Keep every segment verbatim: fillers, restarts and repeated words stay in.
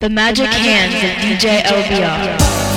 The magic, the magic hands, hands of D J L V R. L V R.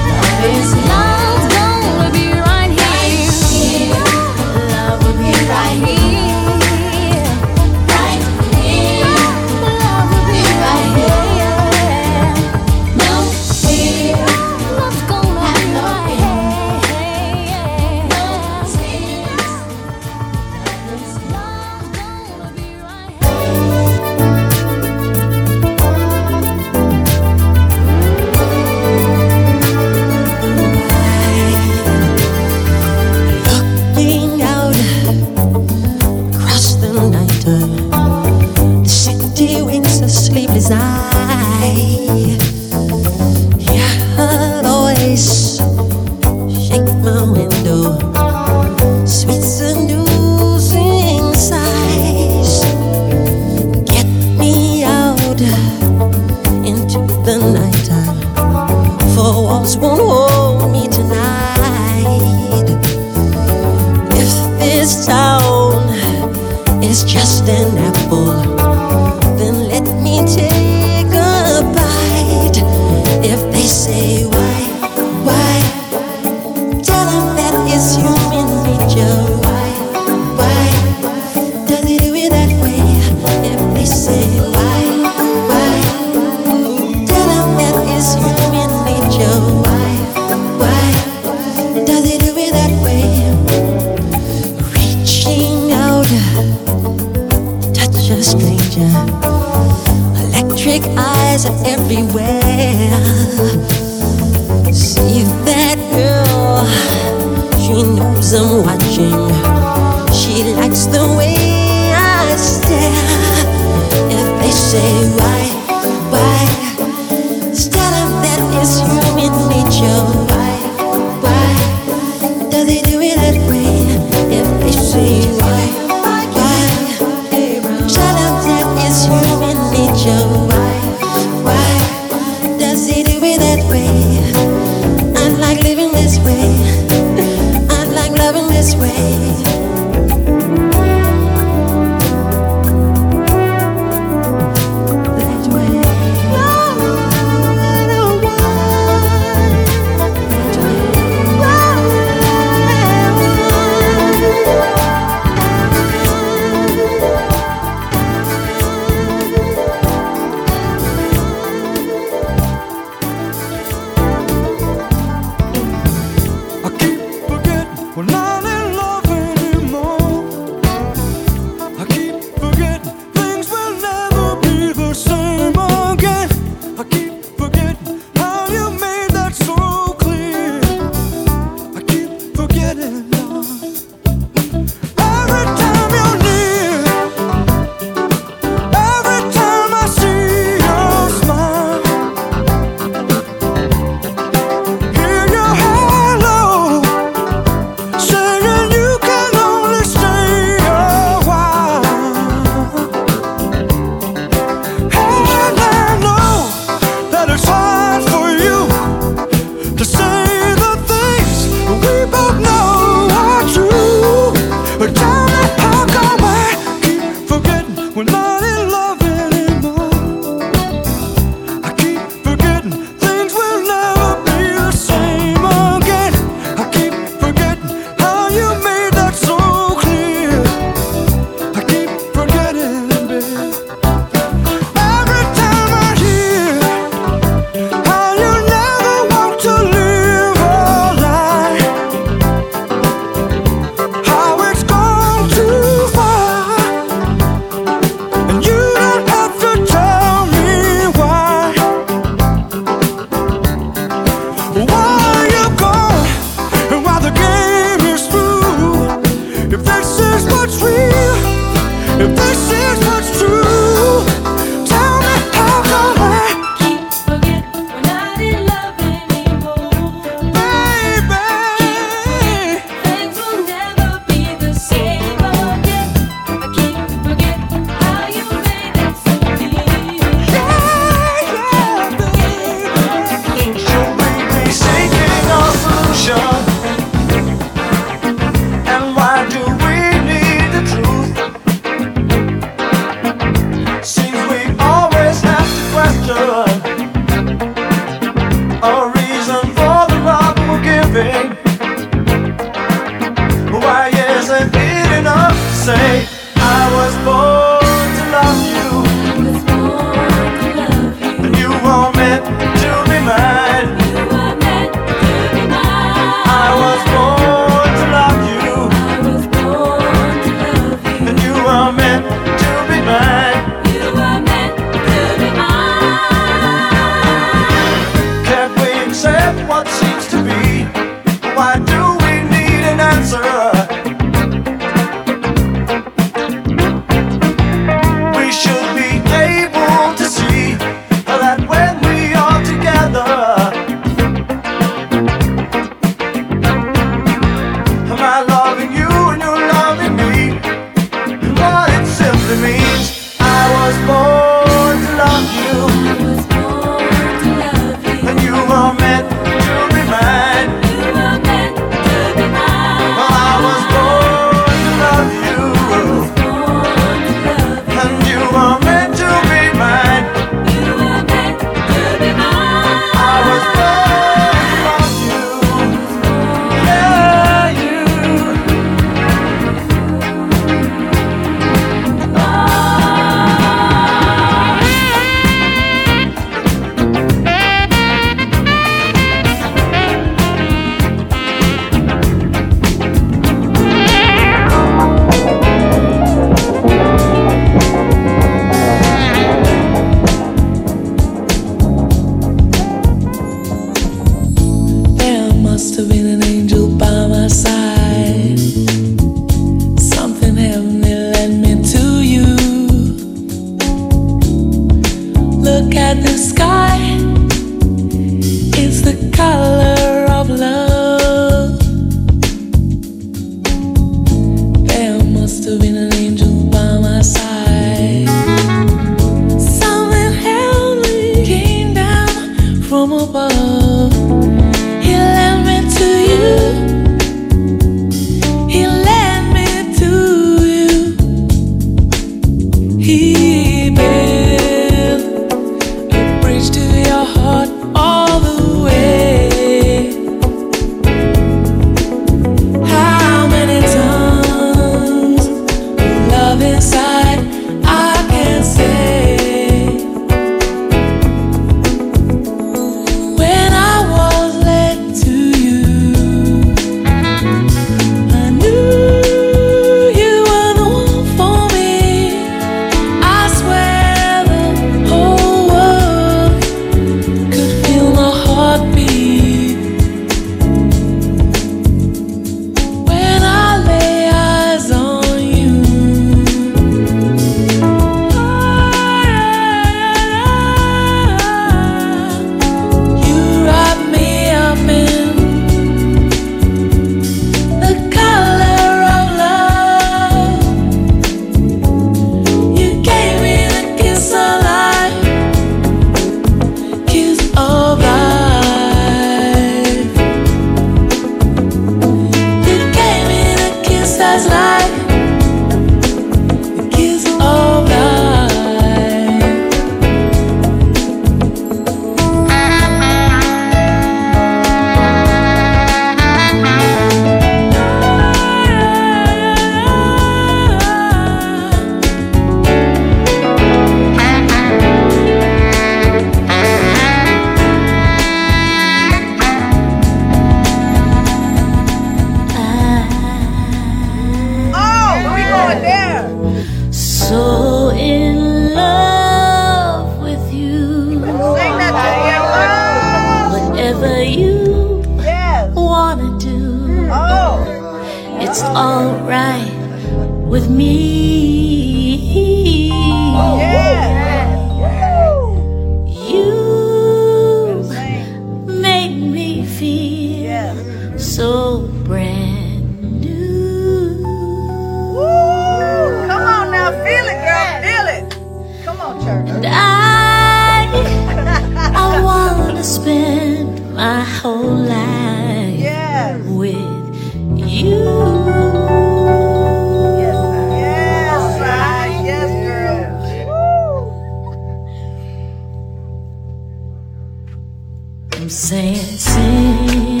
I'm saying see.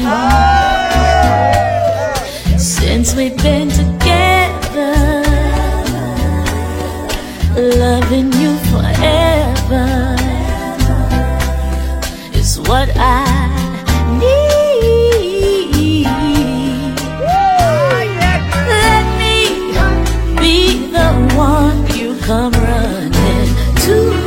Since we've been together, loving you forever is what I need. Let me be the one you come running to.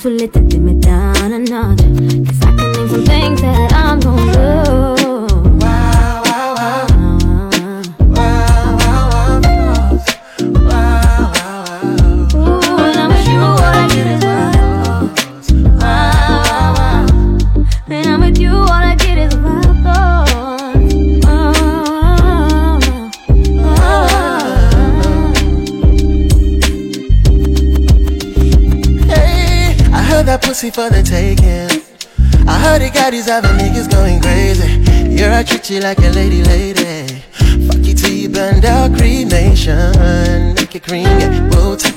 Too lit to dim it down a notch, 'cause I can name some things that I'm gon' do. me for the taking. I heard it got these other niggas going crazy. Yeah, I treat you like a lady, lady. Fuck you till you burned out, cremation. Make it cream, yeah, booty.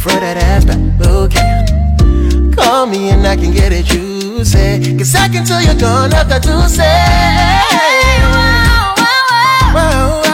Throw that ass back, bouquet. Call me and I can get it, you say. Cause I can tell you're gone after two say. Wow, wow, wow, wow.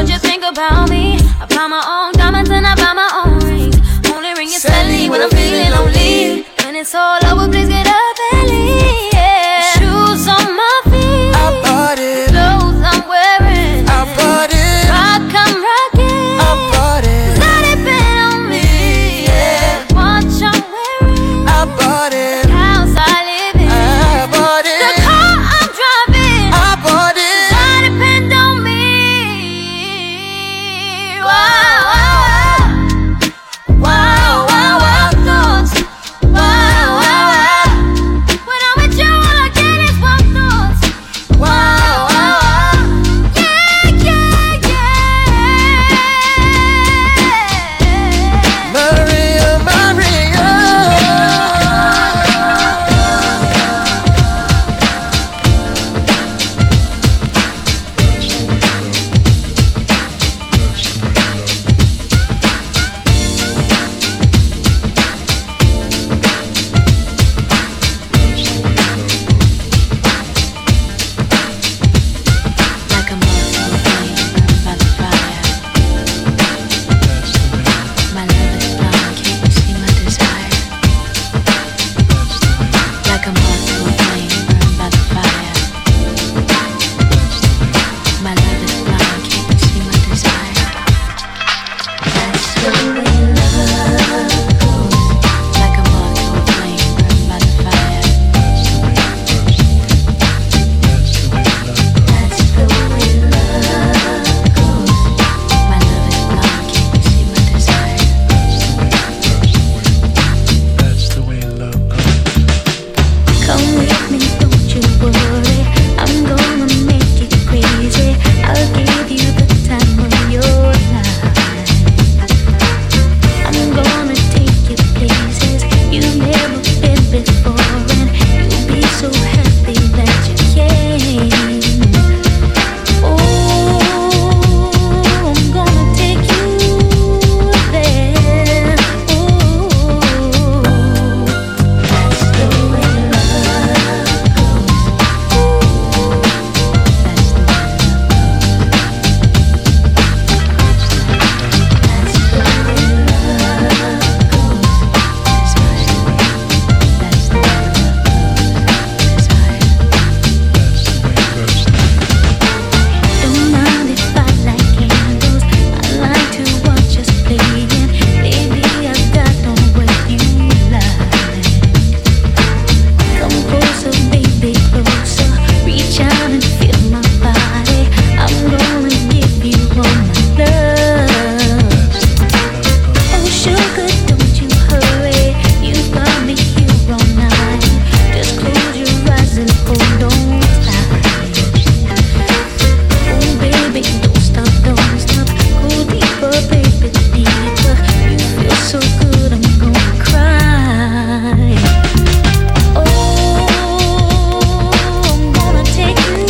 What you think about me? I buy my own diamonds and I buy my own rings. Only ring is Sally when I'm feeling lonely. When it's all over, please get up and leave. Yeah. Shoes on my feet, I bought it. Clothes I'm wearing, I bought it. Rock I'm rocking, I bought it. Let it been on me. Yeah. Watch I'm wearing, I bought it. The house I live in, I bought it. The car I'm driving, I bought it. That depend on me. Take you.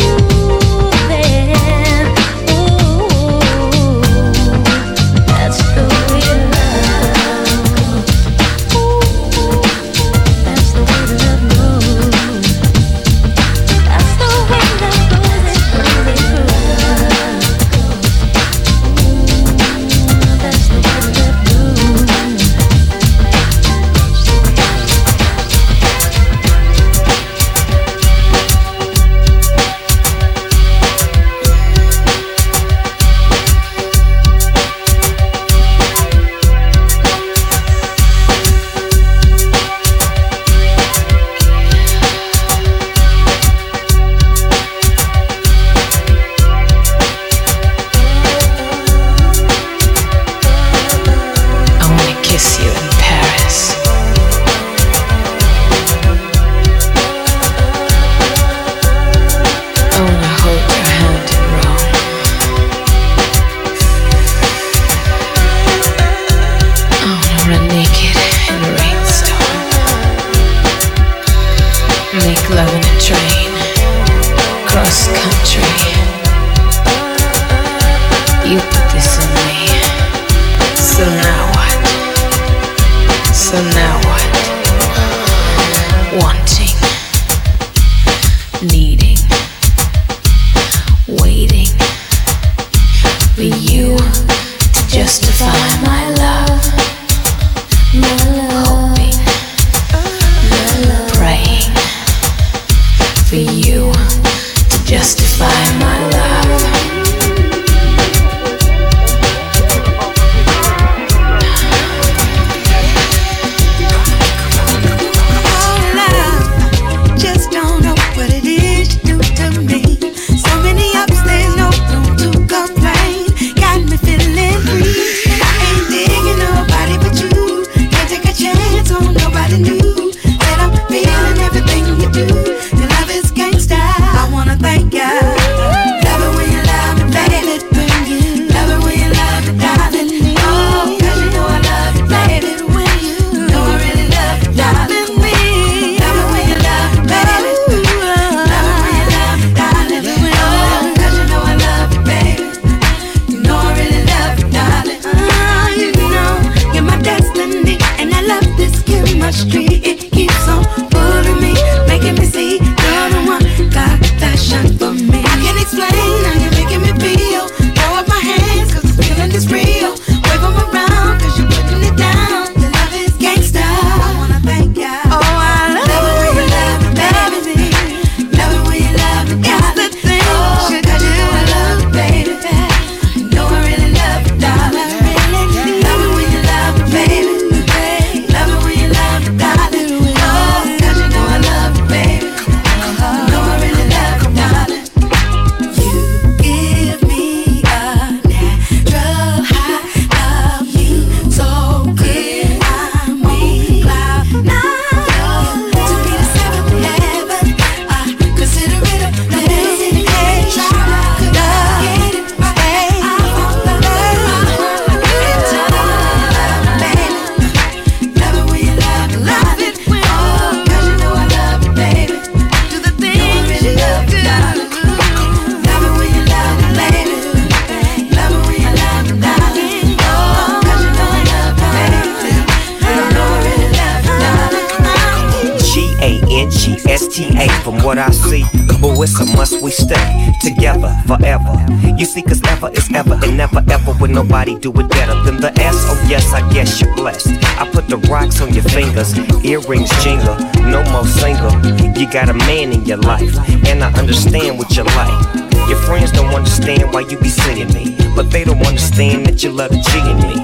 Nobody do it better than the S. Oh yes, I guess you're blessed. I put the rocks on your fingers, earrings jingle, no more single. You got a man in your life, and I understand what you like. Your friends don't understand why you be singing me, but they don't understand that you love the G in me.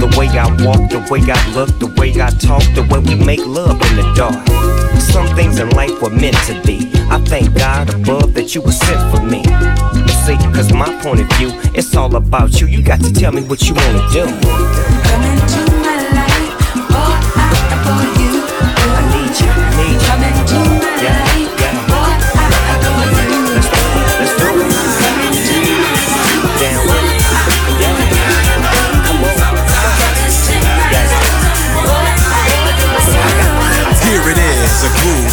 The way I walk, the way I look, the way I talk, the way we make love in the dark. Some things in life were meant to be. I thank God above that you were sent for me. See, cause my point of view, it's all about you. You got to tell me what you wanna do. Come into my life, boy, I adore you. I need you, I need you. Come into my yeah, life, yeah. Boy, I adore you. Let's do it, let's do it. Come into my life, down with it. Yeah, come on. Yeah. Here it is, a groove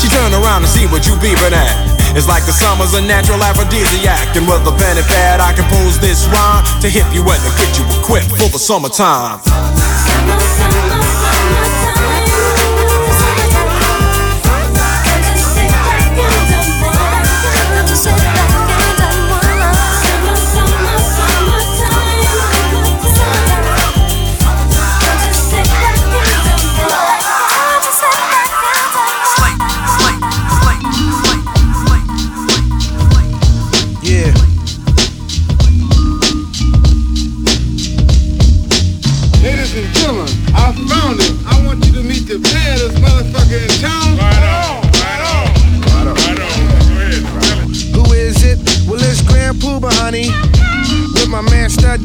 She turn around and see what you beepin' at. It's like the summer's a natural aphrodisiac, and with a pen and pad I compose this rhyme to hip you and to get you equipped for the summertime.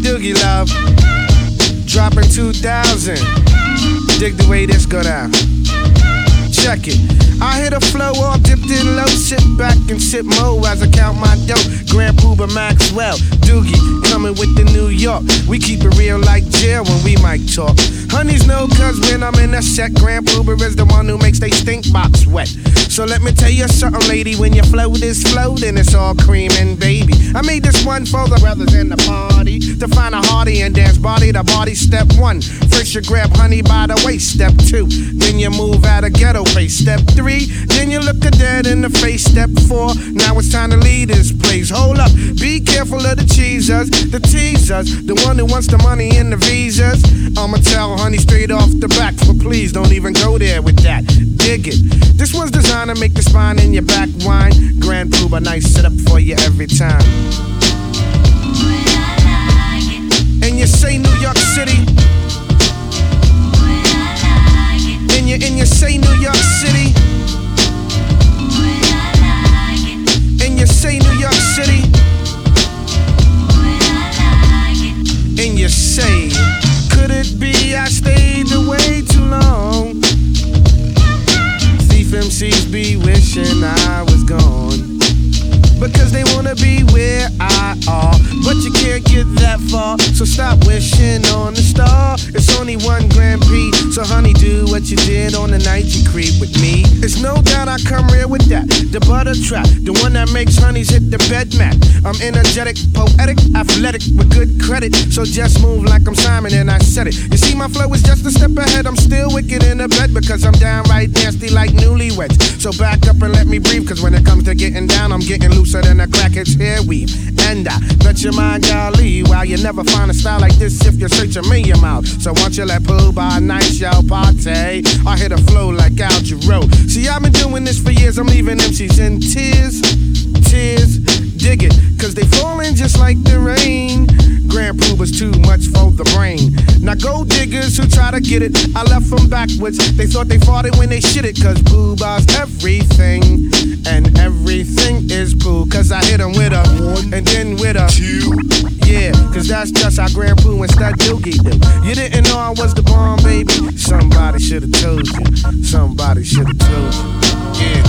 Doogie love, dropping two thousand. Dig the way this go down. Check it. I hit a flow off, dipped in low, sit back and sip mo as I count my dough. Grand Puba Maxwell, Doogie coming with the New York. We keep it real like jail when we mic talk. Honeys know 'cause when I'm in a set, Grand Puba is the one who makes they stink box wet. So let me tell you something, lady, when your float is flowed, then it's all cream and baby. I made this one for the brothers in the party, to find a hearty and dance body to body. Step one, first you grab honey by the waist. Step two, then you move out of ghetto face. Step three, then you look a dead in the face. Step four, now it's time to leave this place. Hold up, be careful of the cheesers, the teasers, the one who wants the money and the visas. I'ma tell honey straight off the back, but please don't even go there with that. Dig it. This one's designed to make the spine in your back whine. Grand Puba, nice set up for you every time. And you say New York City. And you and you say New York City. And you say New York City. And you say, could it be I stayed away too long? M Cs be wishing I was gone, because they wanna be where I are, but you can't get that far, so stop wishing on the star. It's only one Grand P, so honey, do what you did on the night you creep with me. It's no doubt I come real with that, the butter trap, the one that makes honeys hit the bed mat. I'm energetic, poetic, athletic, with good credit, so just move like I'm Simon and I said it. You see my flow is just a step ahead, I'm still wicked in the bed, because I'm downright nasty like newlyweds. So back up and let me breathe, 'cause when it comes to getting down, I'm getting looser than a crackhead's hair weave. And I bet your mind golly, while you never find a style like this if you're searching me out. So once you let Puba nice y'all party, I hit a flow like Al Jarreau. See, I've been doing this for years, I'm leaving M Cs in tears, tears. Dig it, 'cause they falling just like the rain. Grand Puba's too much for the brain. Now gold diggers who try to get it, I left them backwards. They thought they farted when they shit it, 'cause Puba's everything, and everything is poo. 'Cause I hit them with a one and then with a two. Yeah, 'cause that's just how Grand Puba and Stud Doogie do. You didn't know I was the bomb, baby. Somebody should've told you. Somebody should've told you. Yeah.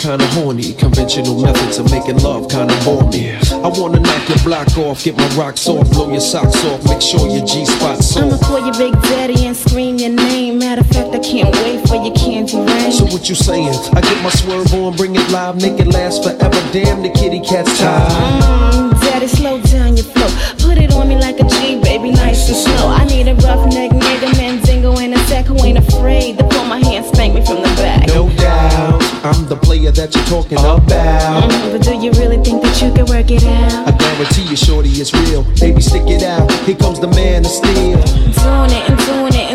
Kinda horny, conventional methods of making love kinda bore me. I wanna knock your block off, get my rocks off, blow your socks off, make sure your G-spot's off. I'ma call your big daddy and scream your name. Matter of fact, I can't wait for your candy rain. So what you saying? I get my swerve on, bring it live, make it last forever. Damn, the kitty cat's tired. Mm, daddy, slow down your flow. Put it on me like a G, baby, nice and slow. I need a roughneck nigga, manzingo in a sack, who ain't afraid to pull my hand, spank me from the back. No doubt. I'm the player that you're talking about. Mm, but do you really think that you can work it out? I guarantee you, shorty, it's real. Baby, stick it out. Here comes the man of steel. Doing it and doing it.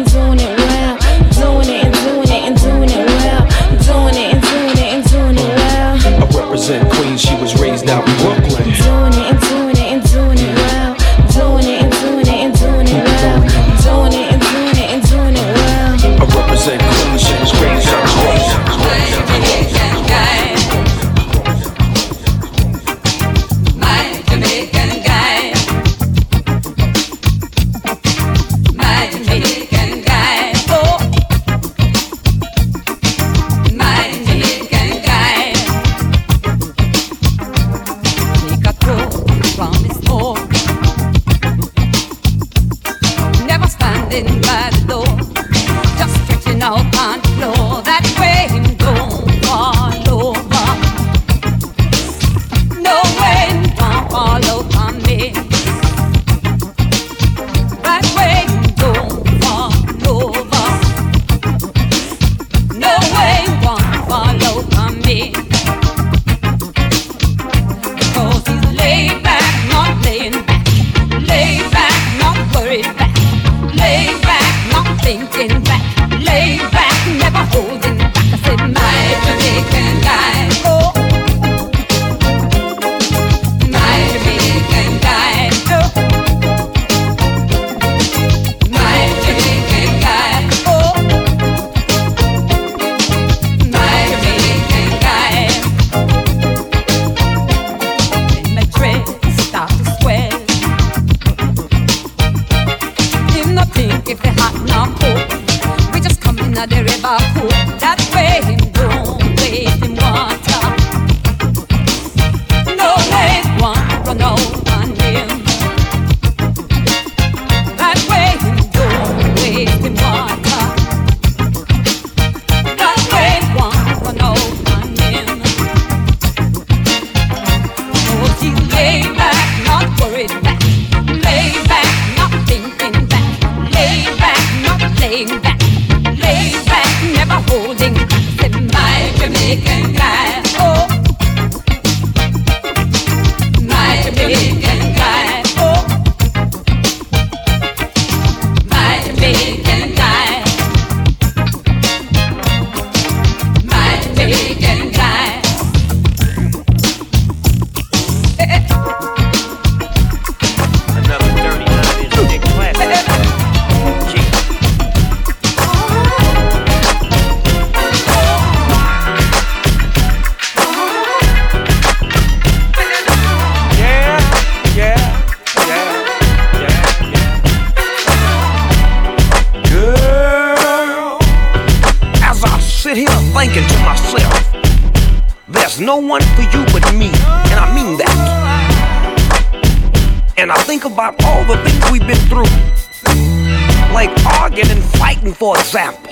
inna the river cool. That way him don't waste him water. No let one run out on him. That way him don't waste him water. That way one run out on him. Oh, he lay back, not worried back. Lay back, not thinking back. Lay back, not playing back. Holding, said my Jamaican guy. Oh, my Jamaican guy. Oh, my Jamaican guy. My Jamaican guy. Another dirty love is a big class. Thinking to myself, there's no one for you but me, and I mean that. And I think about all the things we've been through, like arguing and fighting, for example.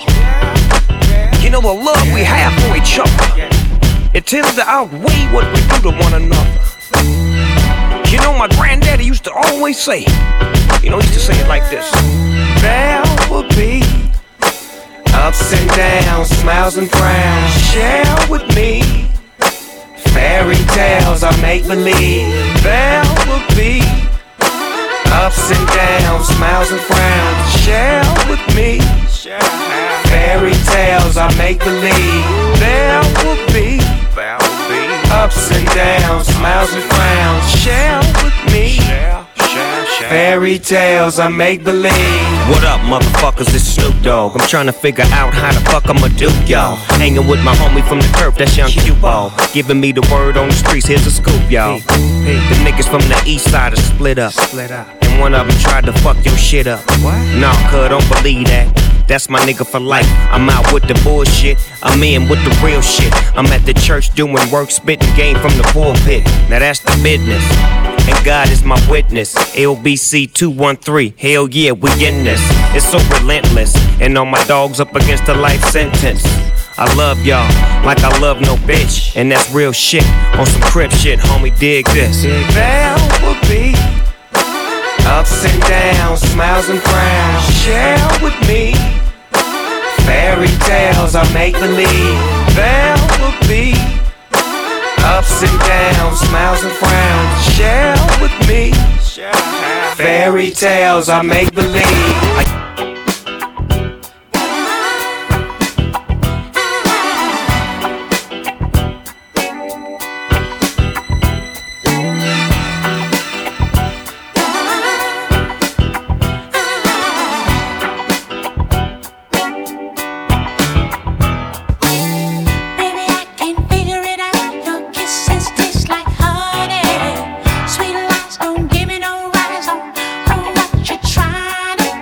You know, the love we have for each other, it tends to outweigh what we do to one another. You know, my granddaddy used to always say, you know, he used to say it like this: there will be ups and downs, smiles and frowns, share with me. Fairy tales I make believe. There will be ups and downs, smiles and frowns, share with me. Fairy tales I make believe. There will be ups and downs, smiles and frowns, share with me. Fairy tales I make believe. What up, motherfuckers? It's Snoop Dogg. I'm trying to figure out how the fuck I'ma do, y'all. Hanging with my homie from the turf, that's young Q-ball. Giving me the word on the streets, here's a scoop, y'all. The niggas from the east side are split up. And one of them tried to fuck your shit up. Nah, cuz, don't believe that. That's my nigga for life. I'm out with the bullshit, I'm in with the real shit. I'm at the church doing work, spitting game from the pulpit. Now that's the business, and God is my witness. L B C two one three, hell yeah, we in this. It's so relentless, and all my dogs up against a life sentence. I love y'all like I love no bitch, and that's real shit on some crib shit, homie, dig this. There will be ups and downs, smiles and frowns, share with me. Fairy tales I make believe. There will be ups and downs, smiles and frowns, share with me. Fairy tales I make believe. I-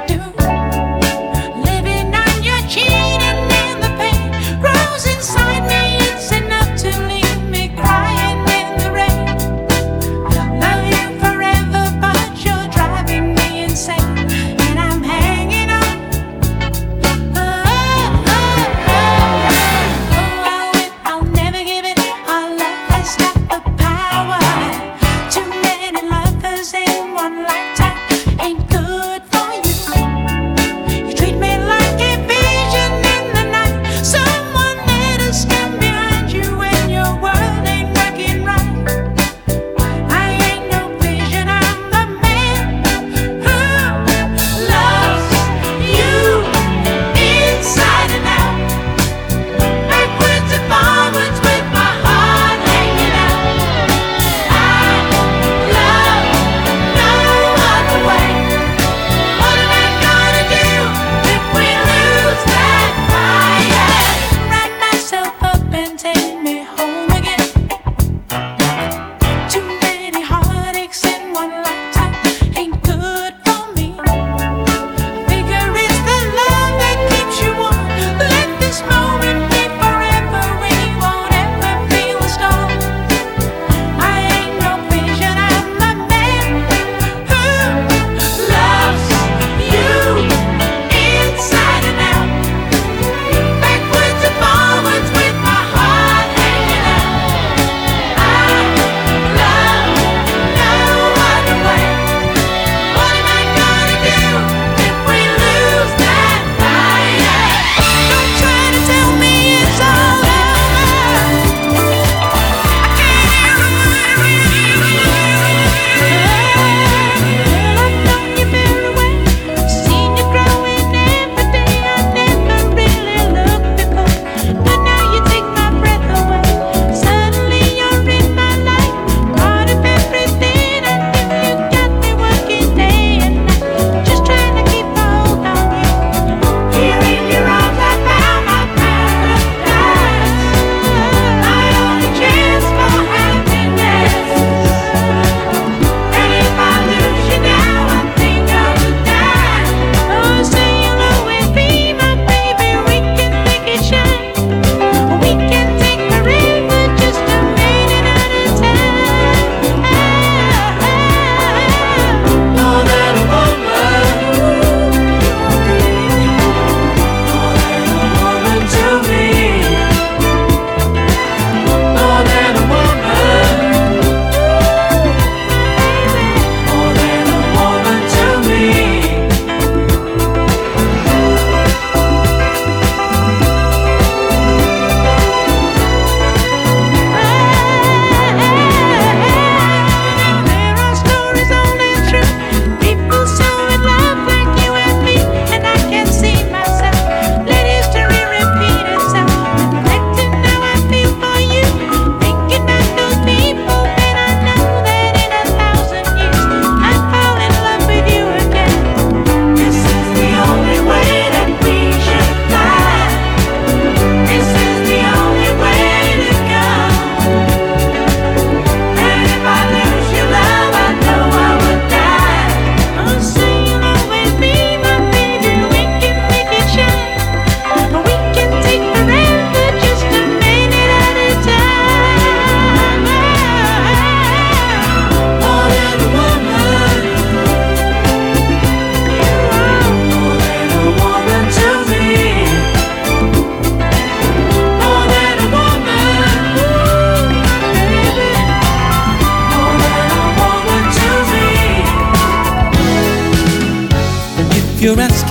do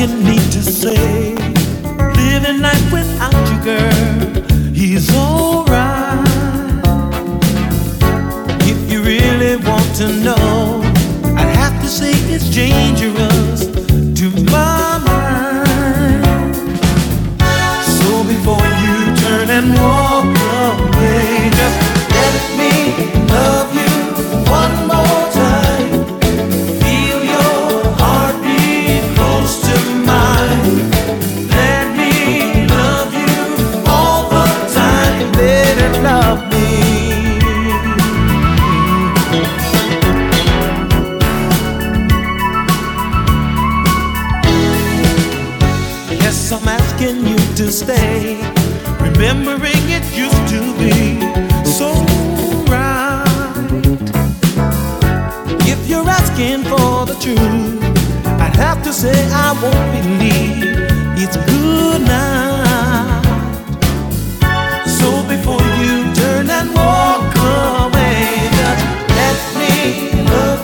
asking me to say, living life without you, girl, he's alright. If you really want to know, I'd have to say it's dangerous to my mind. So before you turn and walk away, just let me love you one more. Stay, remembering it used to be so right. If you're asking for the truth, I'd have to say I won't believe it's good now. So before you turn and walk away, just let me love.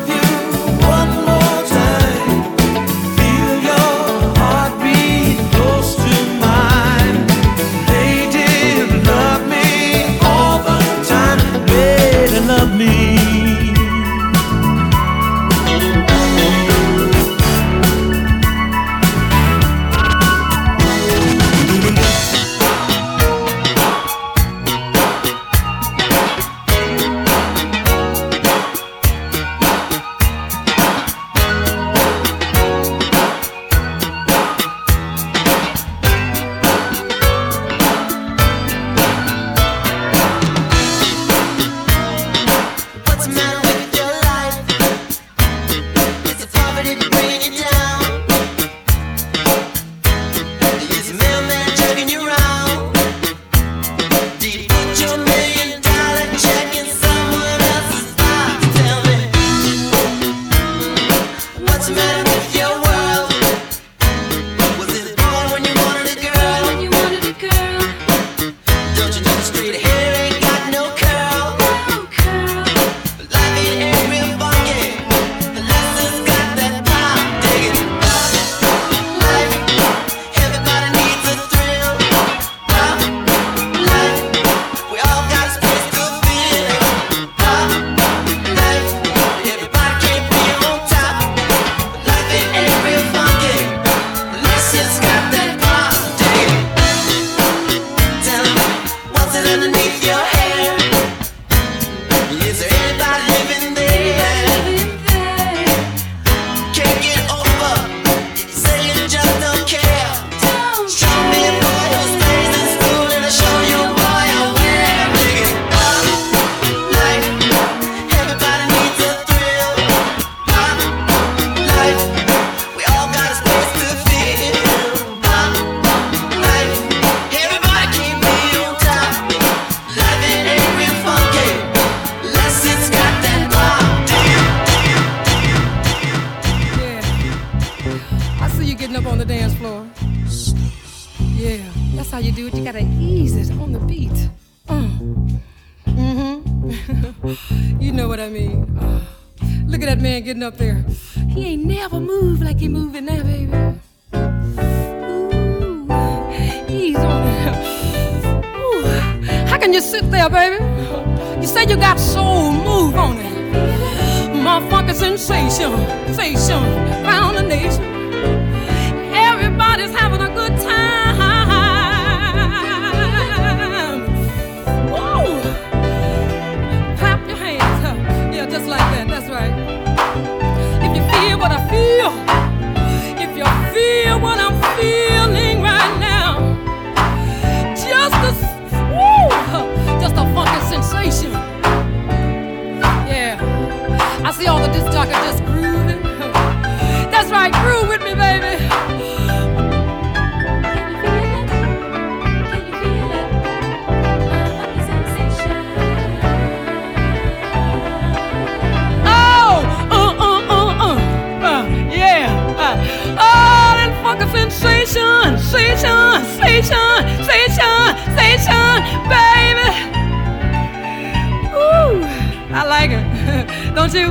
Don't you?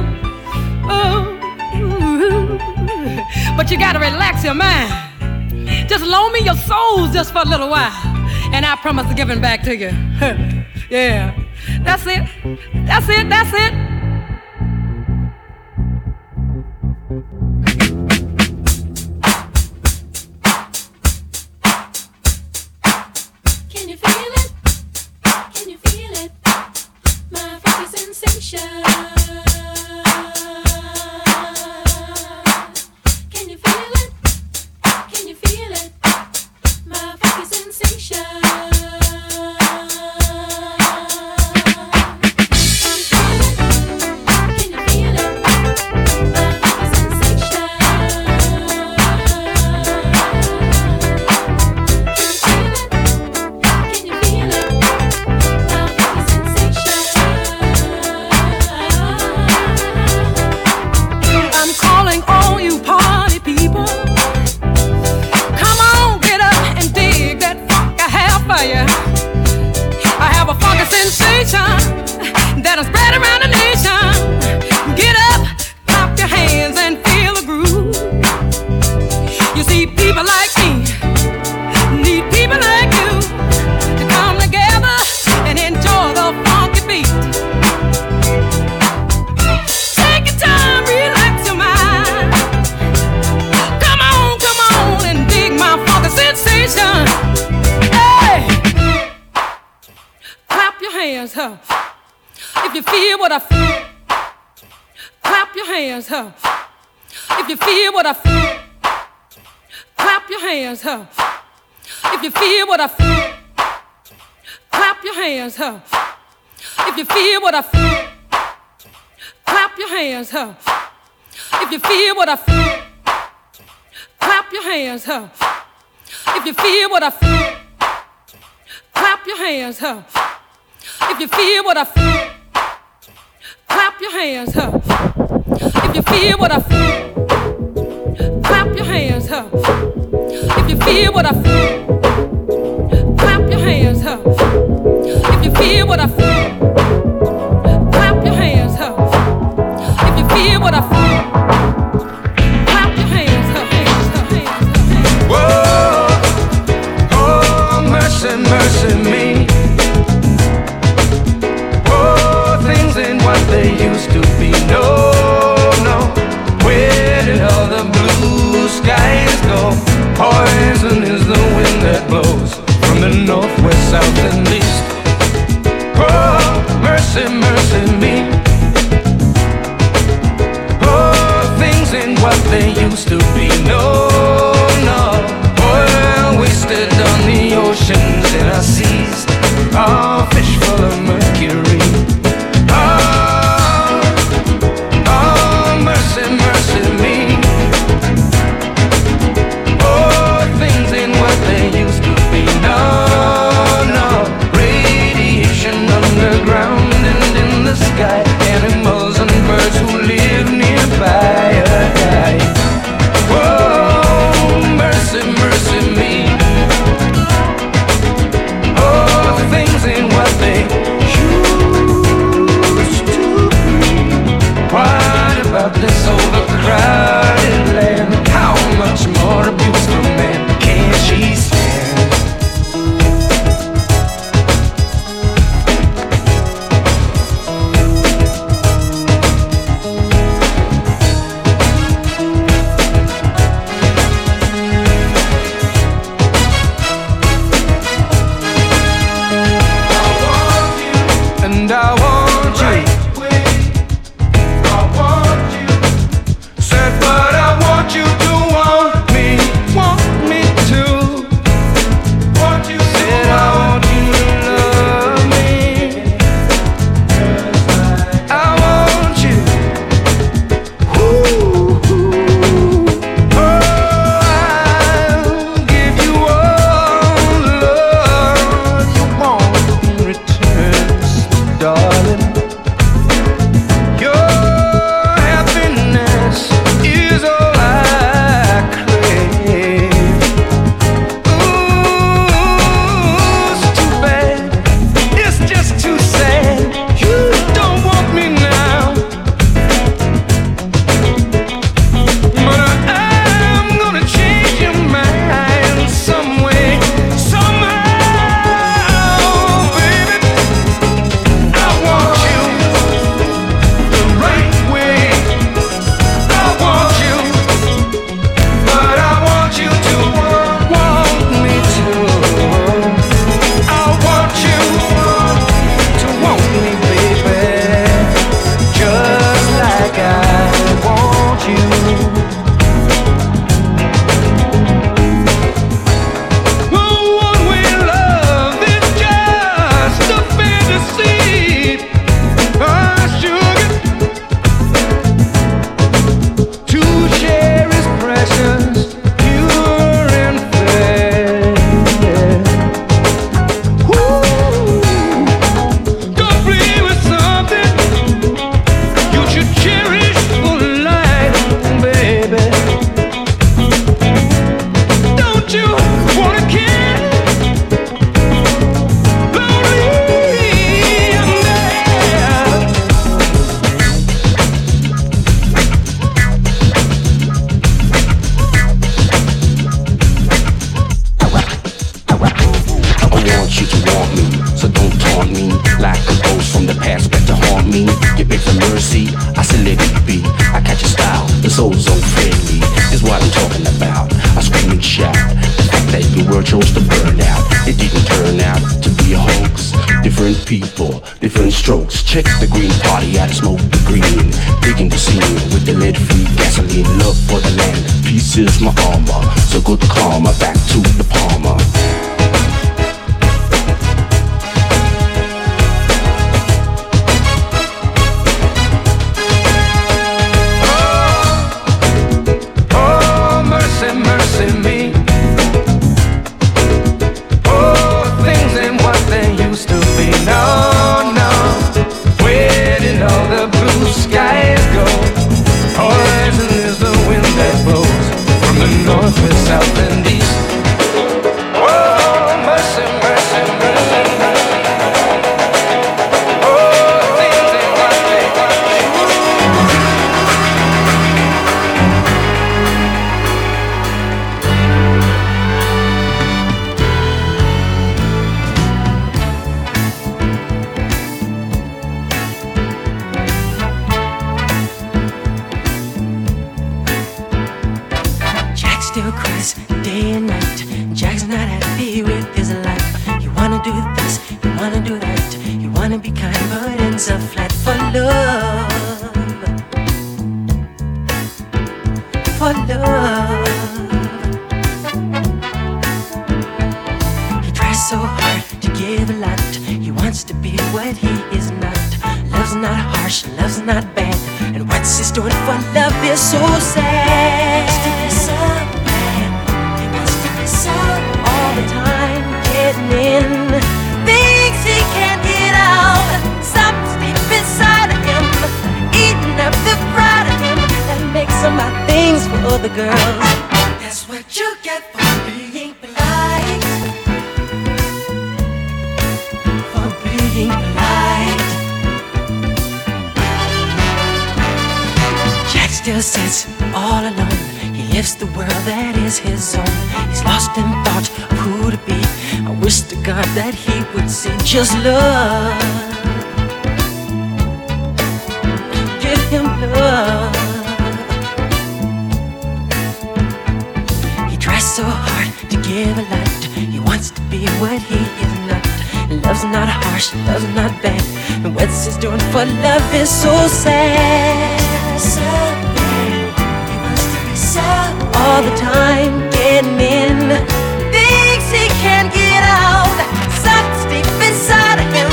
Ooh. But you gotta relax your mind. Just loan me your souls just for a little while, and I promise to give them back to you. Yeah. That's it. That's it. That's it. Seas think you want me, so don't taunt me like a ghost from the past back to haunt me. You beg for mercy, I say let it be. I catch a style that's so so friendly. Is what I'm talking about. I scream and shout. The fact that your world chose to burn out, it didn't turn out to be a hoax. Different people, different strokes. Check the green party, I smoke the green. Digging the scene with the lead free gasoline. Love for the land, peace is my armor. So good karma, back to the Palmer. Just love, give him love. He tries so hard to give a lot. He wants to be what he is not. Love's not harsh, love's not bad. And what he's doing for love is so sad. So bad. He wants to be so bad. All the time getting in, thinks he can't get out. Inside of him,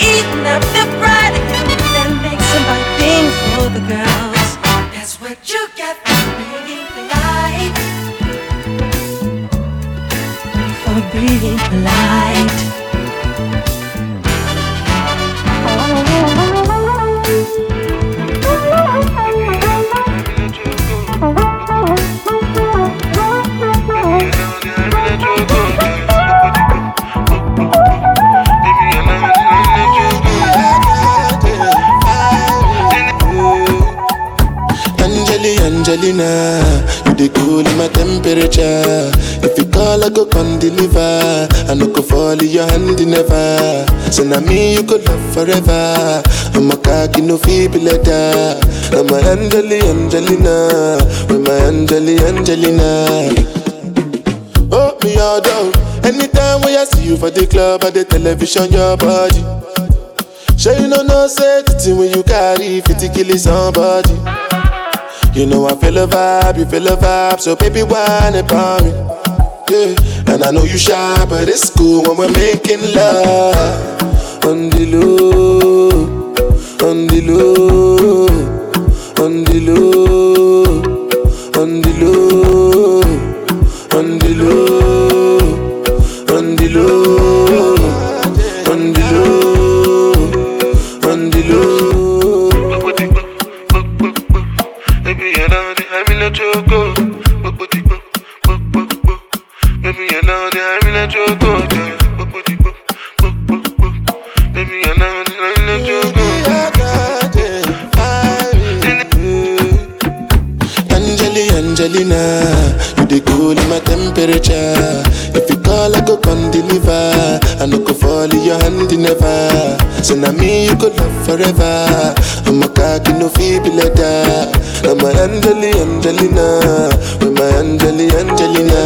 eating up the pride of him, that makes him buy things for the girls. That's what you get for being polite. For being polite. Angelina, you dey cool in my temperature. If you call, I go come deliver. I no go fall in your hand never. So now me you go love forever. I'm a cocky no feeble letter. I'm a Angeli Angelina, with my Angeli Angelina. Oh me all down. Anytime when I see you for the club or the television, your body. Sure you know no safety when you carry fifty killing somebody. You know I feel a vibe, you feel a vibe, so baby whine about me, yeah. And I know you shy, but it's cool when we're making love. On the low, on the low, on the low, on the low, on the low, on the low, on the low, on the low. Angelina, ball in your hand in never. So now me you could love forever. I'm a cocky no feeble letter. I'm a Angeli Angelina. With my Angeli Angelina.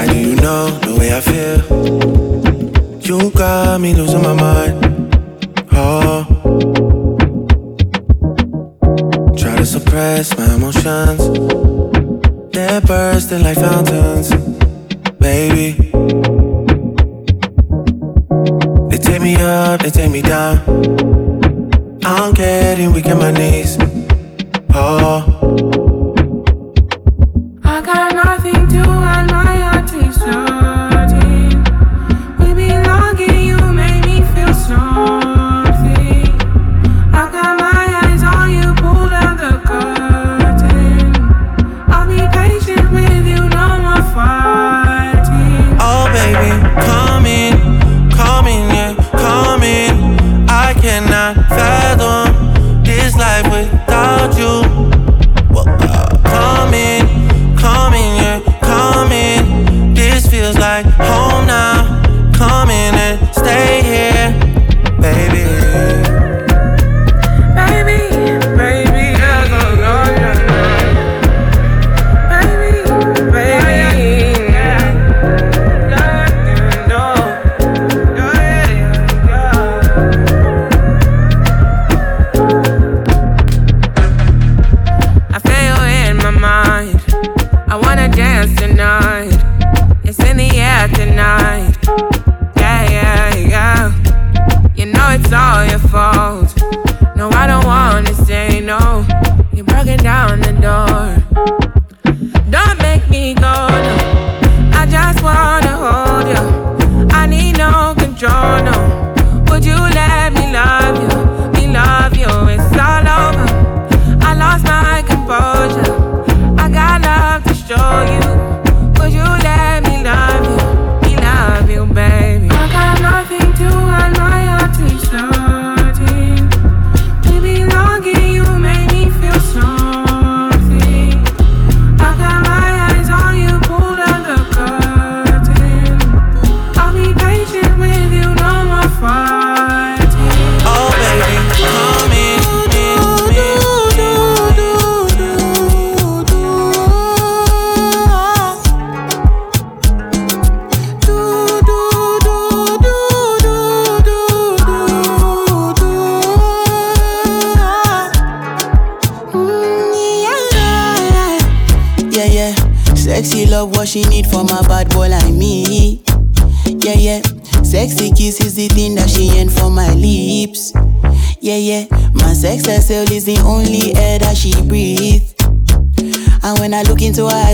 And you know the way I feel. You got me losing my mind. Oh. Try to suppress my emotions. They're bursting like fountains, baby. They take me up, they take me down. I'm getting weak on my knees. Oh, I got nothing to hide, my heart is hurting. We belong in you, make me feel so.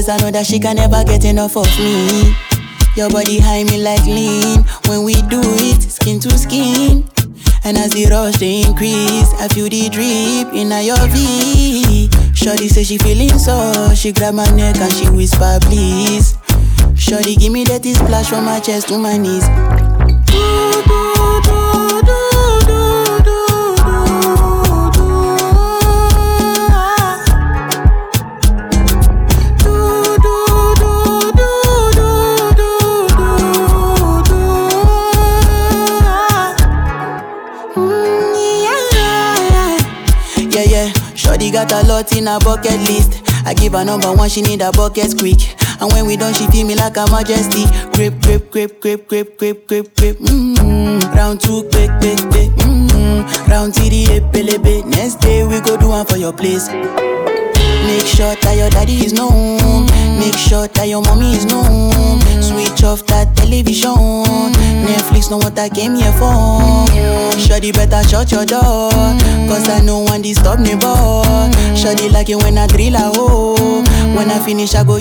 I know that she can never get enough of me. Your body high me like lean. When we do it, skin to skin. And as the rush they increase, I feel the drip in your V. Shorty say she feeling so. She grab my neck and she whisper please. Shorty give me that splash from my chest to my knees. Got a lot in her bucket list. I give her number one, she need a bucket quick. And when we done, she feel me like a majesty. Grip, grip, grip, grip, grip, grip, grip, grip. Mm-hmm. Round two, quick, quick, quick. Mm-hmm. Round three, epelebe. Next day we go do one for your place. Make sure that your daddy is known. Make sure that your mommy is known. Switch off that television. Netflix know what I came here for. Shawty better shut your door, cause I know one disturb me ball. Shawty like it when I drill a hole. When I finish I go.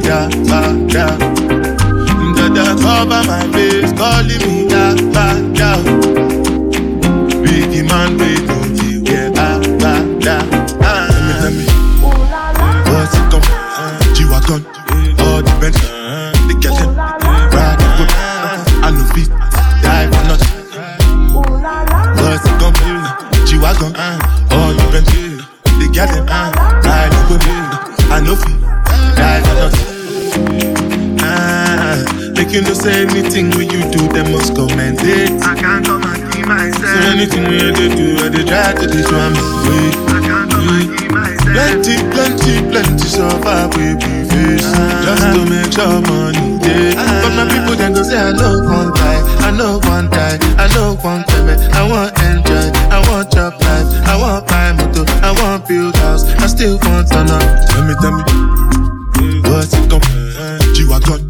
me da, da, da. Da, da, cover my face, calling me da, da, da. We demand, we don't give, yeah, da, da, da. Ah, tell me, what's it come from? G-Wagon, all the Benz, the Kelton, ride the whip, I know beat, dive or not. What's it come from? G-Wagon, all the Benz, the Kelton, ride the whip, I know beat. Ah, make you no say anything when you do, they must comment it. I can't come and keep myself. So anything we they do, I they try to do, I'm away. I can't come and keep myself. Plenty, plenty, plenty, so far we be face. Ah, just to make sure money day. Ah, but my people then go say, I know one die, I know one die, I know one baby. I want enjoy, I want job life, I want buy motor, I want build house, I still want to know. Tell me, tell me. What's it come from? G-Wagon,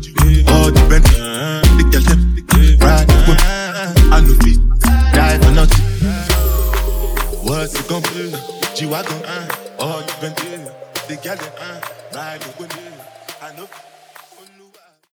all the Benz, the Kelton, ride the whip, I know feet, dive or not. What's it come from? G-Wagon, all the Benz, the Kelton, ride the whip, I know.